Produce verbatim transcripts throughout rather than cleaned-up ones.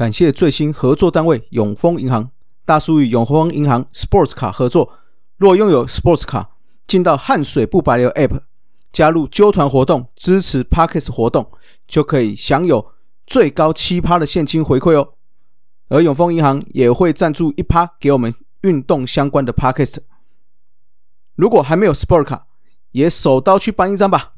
感谢最新合作单位永丰银行，大叔与永丰银行 Sports 卡合作，若拥有 Sports 卡，进到汗水不白流 App， 加入揪团活动，支持 Podcast 活动，就可以享有最高 百分之七 的现金回馈哦。而永丰银行也会赞助 百分之一 给我们运动相关的 Podcast。 如果还没有 Sport 卡，也手刀去办一张吧。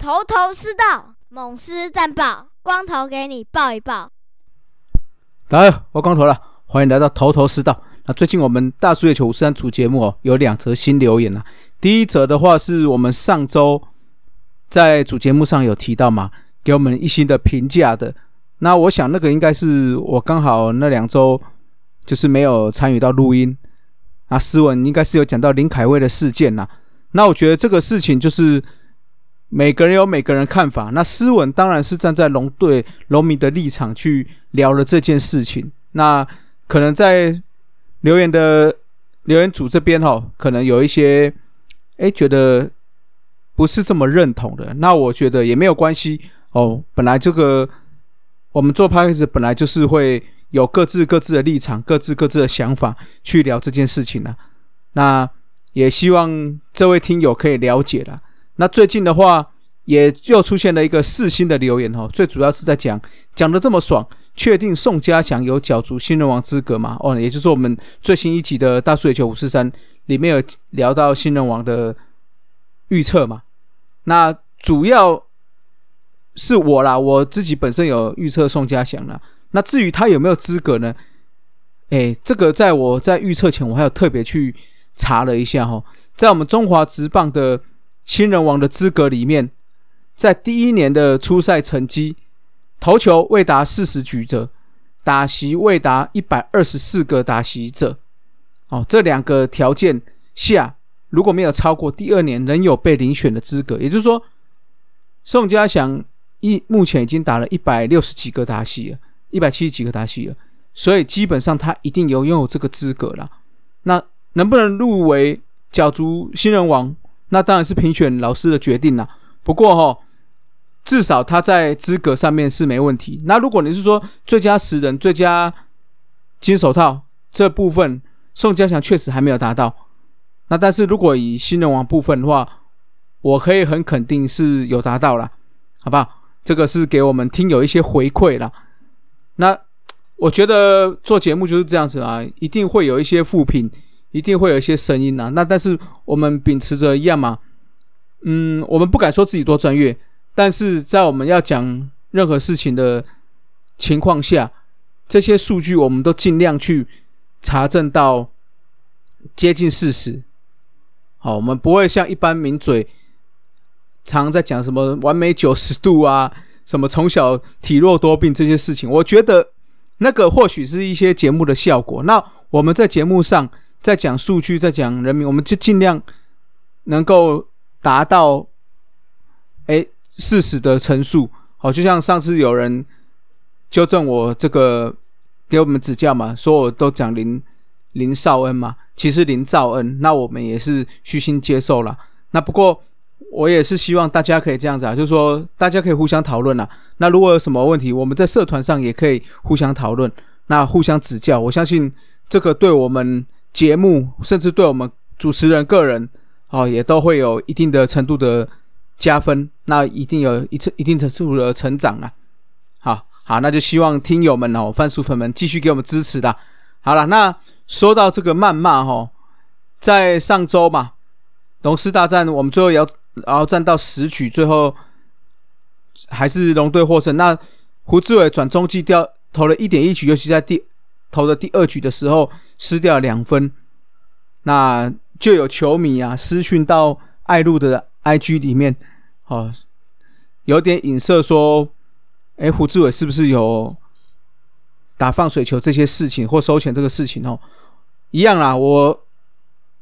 头头是道，猛狮战报，光头给你报一报。大家好，我光头了，欢迎来到头头是道。那最近我们大叔野球五四三主节目、哦、有两则新留言、啊、第一则的话是我们上周在主节目上有提到嘛，给我们一星的评价的。那我想那个应该是我刚好那两周就是没有参与到录音。那诗文应该是有讲到林凯威的事件、啊、那我觉得这个事情就是每个人有每个人看法，那诗文当然是站在龙队龙迷的立场去聊了这件事情。那可能在留言的留言组这边、哦、可能有一些诶觉得不是这么认同的，那我觉得也没有关系哦。本来这个我们做 Podcast 本来就是会有各自各自的立场，各自各自的想法去聊这件事情、啊、那也希望这位听友可以了解啦。那最近的话也又出现了一个四星的留言、哦、最主要是在讲讲得这么爽，确定宋家祥有角逐新人王资格嘛、哦、也就是我们最新一集的大叔野球五四三里面有聊到新人王的预测嘛。那主要是我啦，我自己本身有预测宋家祥啦。那至于他有没有资格呢，诶这个在我在预测前我还有特别去查了一下、哦、在我们中华职棒的新人王的资格里面，在第一年的出赛成绩，投球未达四十局者，打席未达一百二十四个打席者、哦、这两个条件下如果没有超过第二年仍有被遴选的资格。也就是说宋家祥目前已经打了一百六十几个打席了，一百七十几个打席了，所以基本上他一定有拥有这个资格啦。那能不能入围角逐新人王，那当然是评选老师的决定啦。不过、哦、至少他在资格上面是没问题。那如果你是说最佳十人、最佳金手套这部分，宋家祥确实还没有达到。那但是如果以新人王部分的话，我可以很肯定是有达到啦，好不好？这个是给我们听友一些回馈啦。那我觉得做节目就是这样子啊，一定会有一些负评，一定会有一些声音啊。那但是我们秉持着一样嘛，嗯，我们不敢说自己多专业，但是在我们要讲任何事情的情况下，这些数据我们都尽量去查证到接近事实。好，我们不会像一般名嘴常在讲什么完美九十度啊，什么从小体弱多病这些事情，我觉得那个或许是一些节目的效果。那我们在节目上在讲数据，在讲人民，我们就尽量能够达到诶事实的陈述。好，就像上次有人纠正我这个给我们指教嘛，说我都讲林林少恩嘛，其实林兆恩，那我们也是虚心接受啦。那不过我也是希望大家可以这样子啊，就是说大家可以互相讨论啦。那如果有什么问题，我们在社团上也可以互相讨论，那互相指教。我相信这个对我们节目甚至对我们主持人个人、哦、也都会有一定的程度的加分，那一定有一定程度的成长啦。好好，那就希望听友们、哦、番薯粉们继续给我们支持啦。好啦，那说到这个谩骂、哦、在上周嘛，龙狮大战我们最后要鏖战到十局，最后还是龙队获胜。那胡志伟转中继掉投了 一点一 局，尤其在第投的第二局的时候失掉了两分，那就有球迷啊私讯到爱路的 I G 里面、哦、有点影射说诶胡志伟是不是有打放水球这些事情或收钱这个事情、哦、一样啦。我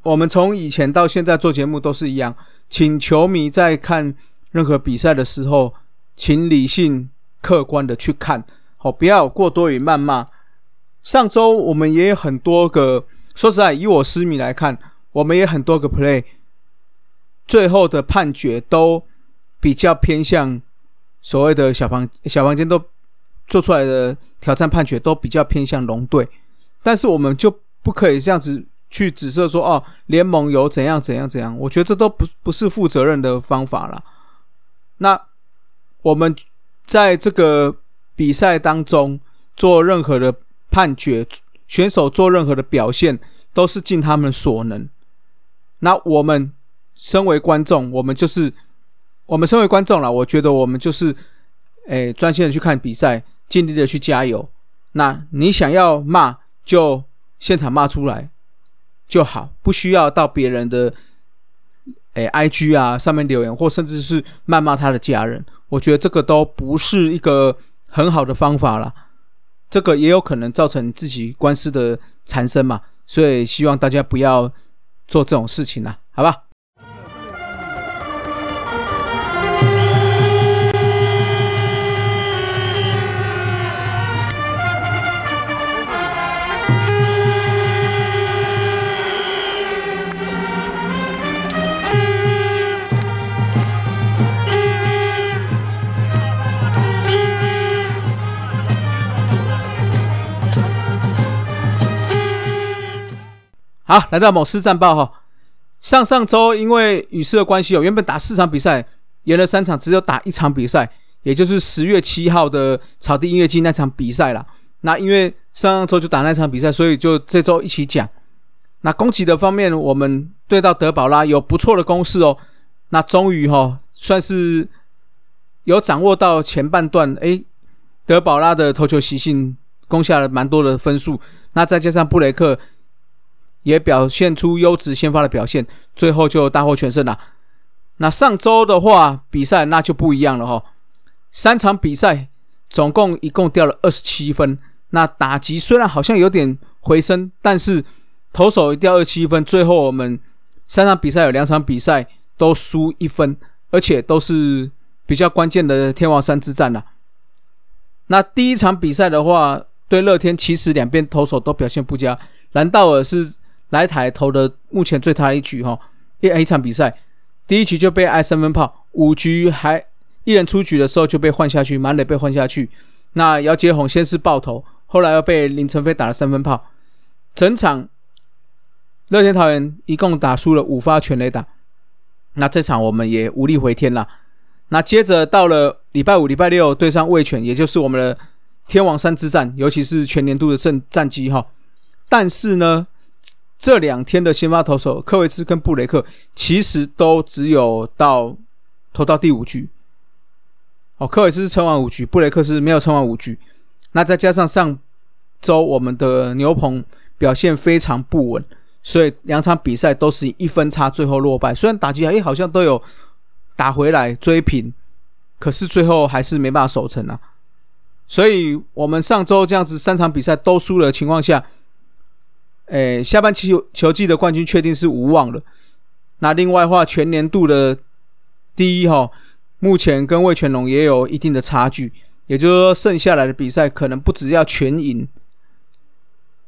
我们从以前到现在做节目都是一样，请球迷在看任何比赛的时候，请理性客观的去看，好，不要过多于谩骂。上周我们也有很多个，说实在，以我私迷来看，我们也很多个 play， 最后的判决都比较偏向所谓的小房小房间都做出来的挑战判决都比较偏向龙队，但是我们就不可以这样子去指涉说哦，联盟有怎样怎样怎样，我觉得这都 不, 不是负责任的方法啦。那我们在这个比赛当中做任何的判决，选手做任何的表现都是尽他们所能。那我们身为观众，我们就是我们身为观众啦，我觉得我们就是诶专心的去看比赛，尽力的去加油。那你想要骂就现场骂出来就好，不需要到别人的、欸、I G 啊上面留言，或甚至是谩骂他的家人，我觉得这个都不是一个很好的方法啦。这个也有可能造成自己官司的产生嘛，所以希望大家不要做这种事情啦，好吧？好，来到某师战报、哦、上上周因为雨势的关系、哦、原本打四场比赛，延了三场，只有打一场比赛，也就是十月七号的草地音乐季那场比赛啦。那因为上上周就打那场比赛，所以就这周一起讲。那攻击的方面，我们对到德保拉有不错的攻势哦。那终于、哦、算是有掌握到前半段，诶，德保拉的投球习性攻下了蛮多的分数。那再加上布雷克也表现出优质先发的表现，最后就大获全胜啦。那上周的话，比赛那就不一样了齁、哦。三场比赛，总共一共掉了二十七分。那打击虽然好像有点回升，但是投手也掉二十七分。最后我们三场比赛有两场比赛都输一分，而且都是比较关键的天王山之战啦。那第一场比赛的话，对乐天其实两边投手都表现不佳，兰道尔是来台投的目前最差的一局、哦、一, 一场比赛，第一局就被挨三分炮，五局还一人出局的时候就被换下去，满垒被换下去。那姚杰宏先是爆头，后来又被林晨飞打了三分炮。整场乐天桃园一共打输了五发全垒打，那这场我们也无力回天啦。那接着到了礼拜五礼拜六对上味全，也就是我们的天王山之战，尤其是全年度的胜战绩、哦、但是呢，这两天的先发投手科维兹跟布雷克其实都只有到投到第五局、哦、科维兹是撑完五局，布雷克是没有撑完五局。那再加上上周我们的牛棚表现非常不稳，所以两场比赛都是以一分差最后落败。虽然打击好像都有打回来追平，可是最后还是没办法守成啊。所以我们上周这样子三场比赛都输了的情况下，诶，下半球球季的冠军确定是无望了。那另外的话，全年度的第一、哦、目前跟味全龙也有一定的差距，也就是说剩下来的比赛可能不只要全赢，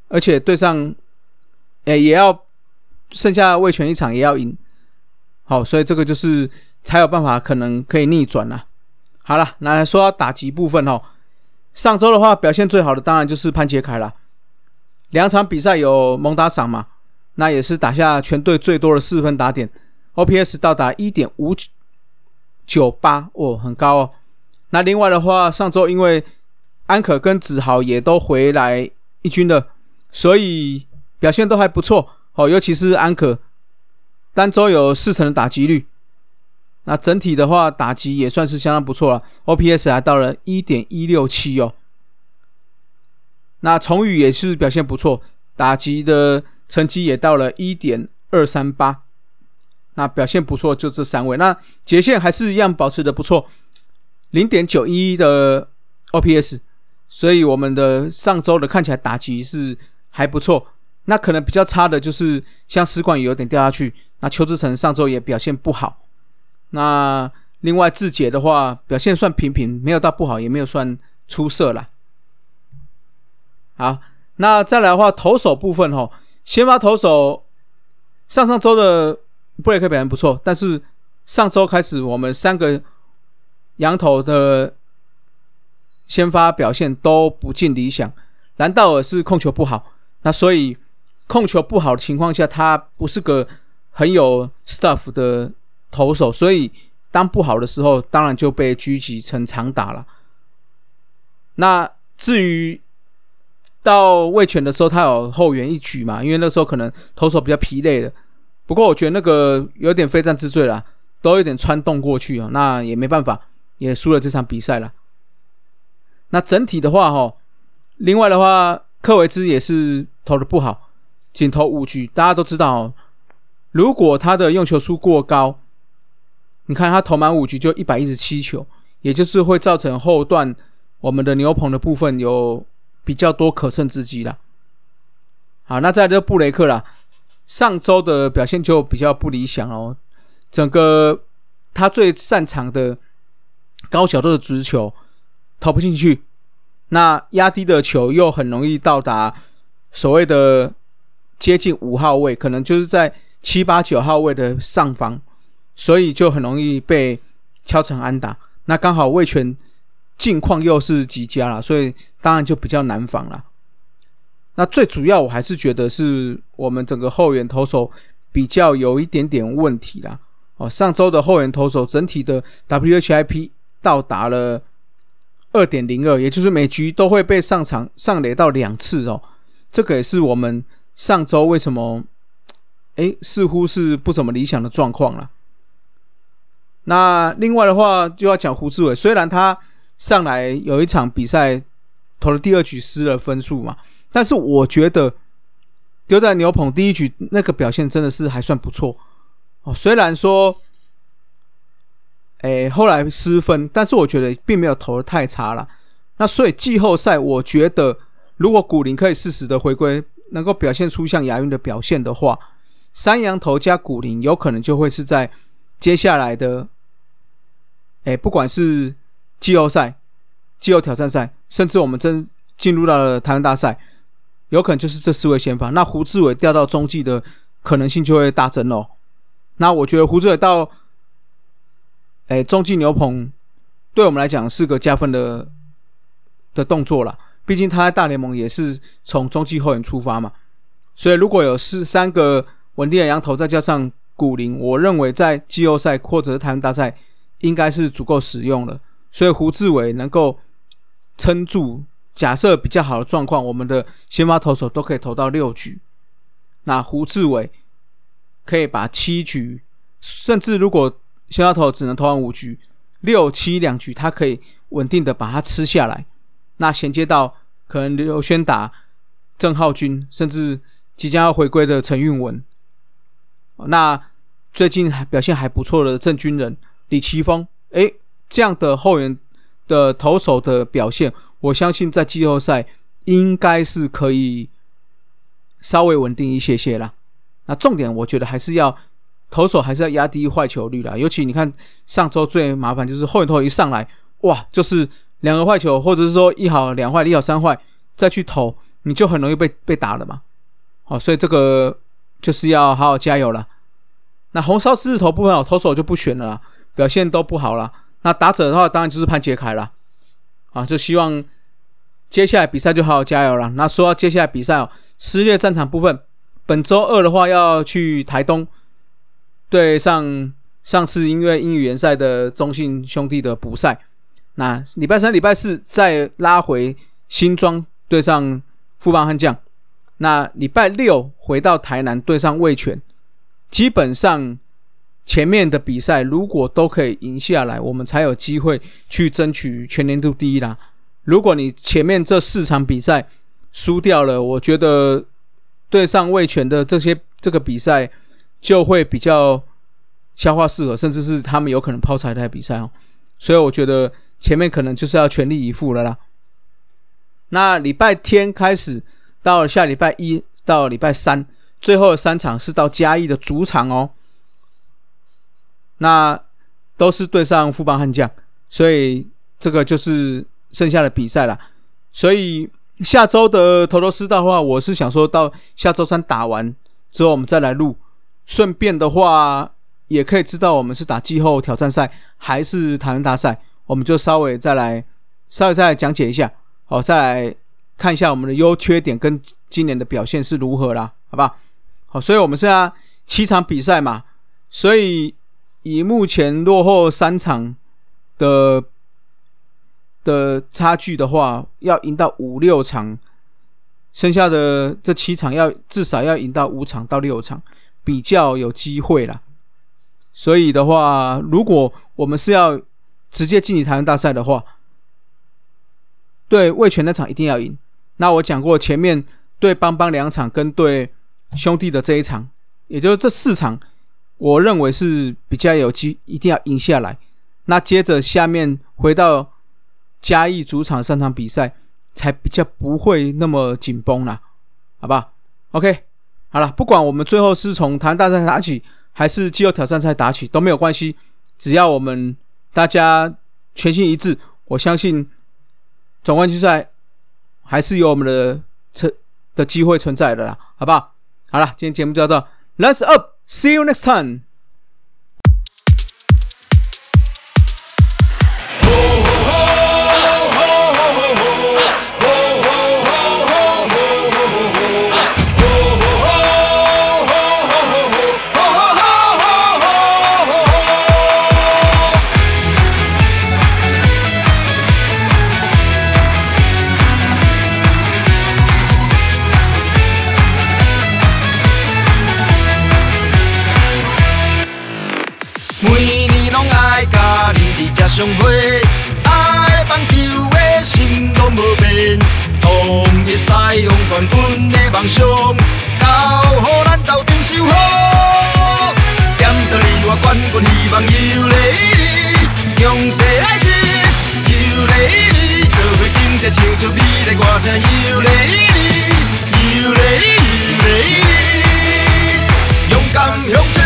而且对上诶也要剩下味全一场也要赢。好，所以这个就是才有办法可能可以逆转啦。好啦，那来说到打击部分、哦、上周的话表现最好的当然就是潘杰凯啦。两场比赛有蒙打赏嘛，那也是打下全队最多的四分打点 ，O P S 到达 一点五九八， 哦，很高哦。那另外的话，上周因为安可跟子豪也都回来一军了，所以表现都还不错哦。尤其是安可，单周有四成的打击率，那整体的话打击也算是相当不错了 ，O P S 还到了 一点一六七 哦。那崇宇也是表现不错，打击的成绩也到了 一点二三八， 那表现不错，就这三位。那杰宪还是一样保持的不错， 零点九一 的 O P S， 所以我们的上周的看起来打击是还不错。那可能比较差的就是像施冠宇有点掉下去，那邱志成上周也表现不好，那另外志杰的话表现算平平，没有到不好，也没有算出色啦。好，那再来的话投手部分、哦、先发投手上上周的布雷克表现不错，但是上周开始我们三个洋投的先发表现都不尽理想，兰道尔是控球不好，那所以控球不好的情况下他不是个很有 stuff 的投手，所以当不好的时候当然就被狙击成长打了。那至于到卫权的时候他有后援一举嘛，因为那时候可能投手比较疲累的，不过我觉得那个有点非战之罪啦，都有点穿洞过去、哦、那也没办法，也输了这场比赛啦。那整体的话、哦、另外的话克维兹也是投的不好，仅投五局，大家都知道、哦、如果他的用球数过高，你看他投满五局就一百一十七球，也就是会造成后段我们的牛棚的部分有比较多可乘之机啦。好，那再来就布雷克啦，上周的表现就比较不理想哦，整个他最擅长的高角度的直球投不进去，那压低的球又很容易到达所谓的接近五号位，可能就是在七八九号位的上方，所以就很容易被敲成安打。那刚好味全近况又是极佳啦，所以当然就比较难防啦。那最主要我还是觉得是我们整个后援投手比较有一点点问题啦、哦、上周的后援投手整体的 W H I P 到达了 二点零二， 也就是每局都会被上场上垒到两次哦。这个也是我们上周为什么诶似乎是不怎么理想的状况啦。那另外的话就要讲胡志伟，虽然他上来有一场比赛投了第二局失了分数嘛，但是我觉得丢在牛棚第一局那个表现真的是还算不错、哦、虽然说、欸、后来失分，但是我觉得并没有投得太差了。那所以季后赛我觉得如果古林可以适时的回归，能够表现出像亚运的表现的话，三洋投加古林有可能就会是在接下来的、欸、不管是季后赛、季后挑战赛，甚至我们真进入到了台湾大赛，有可能就是这四位先发。那胡志伟调到中继的可能性就会大增哦。那我觉得胡志伟到、欸、中继牛棚对我们来讲是个加分的的动作啦，毕竟他在大联盟也是从中继后援出发嘛，所以如果有四三个稳定的洋投再加上古林，我认为在季后赛或者是台湾大赛应该是足够使用了。所以胡志伟能够撑住，假设比较好的状况，我们的先发投手都可以投到六局，那胡志伟可以把七局，甚至如果先发投手只能投完五局，六七两局他可以稳定的把它吃下来，那衔接到可能刘轩达、郑浩君，甚至即将要回归的陈运文，那最近表现还不错的郑军人、李奇峰，诶这样的后援的投手的表现，我相信在季后赛应该是可以稍微稳定一些些啦。那重点我觉得还是要投手还是要压低坏球率啦，尤其你看上周最麻烦就是后援投手一上来，哇，就是两个坏球，或者是说一好两坏一好三坏再去投，你就很容易被被打了嘛。好，所以这个就是要好好加油啦。那红烧狮子头部分投手就不选了啦，表现都不好啦。那打者的话当然就是潘杰凯啦、啊、就希望接下来比赛就好好加油啦。那说到接下来比赛、哦、撕裂战场部分，本周二的话要去台东对上上次因为英语联赛的中信兄弟的补赛，那礼拜三礼拜四再拉回新庄对上富邦悍将，那礼拜六回到台南对上味全，基本上前面的比赛如果都可以赢下来，我们才有机会去争取全年度第一啦。如果你前面这四场比赛输掉了，我觉得对上味全的这些这个比赛就会比较消化适合，甚至是他们有可能抛彩带比赛、哦、所以我觉得前面可能就是要全力以赴了啦。那礼拜天开始到了下礼拜一到礼拜三最后的三场是到嘉义的主场哦，那都是对上富邦悍将，所以这个就是剩下的比赛啦。所以下周的头头是道的话，我是想说到下周三打完之后我们再来录，顺便的话也可以知道我们是打季后挑战赛还是台湾大赛，我们就稍微再来稍微再来讲解一下，好，再来看一下我们的优缺点跟今年的表现是如何啦，好不好？好，所以我们现在七场比赛嘛，所以以目前落后三场的的差距的话，要赢到五六场，剩下的这七场要至少要赢到五场到六场，比较有机会啦。所以的话，如果我们是要直接晋级台湾大赛的话，对味全那场一定要赢。那我讲过前面对邦邦两场跟对兄弟的这一场，也就是这四场，我认为是比较有机，一定要赢下来。那接着下面回到嘉义主场三场比赛，才比较不会那么紧绷啦，好不好 ？OK， 好了，不管我们最后是从台湾大赛打起，还是季后挑战赛打起都没有关系，只要我们大家全心一致，我相信总冠军赛还是有我们的的机会存在的啦，好不好？好了，今天节目就到这 ，Let's up， see you next time。上花爱棒球的心拢无变，同一西洋冠军的梦想，交予咱斗阵守好。点到你我冠军希望游来你，强势来势游来你，做伙真正唱出美丽歌声游来你，游来游来你，勇敢向前，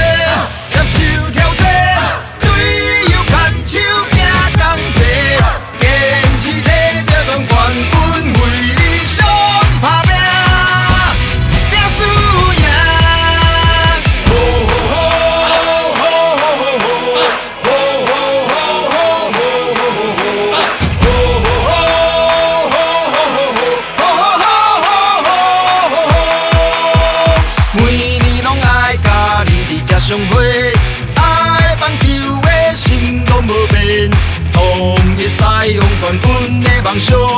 接受挑战，对友牵手。I'm sure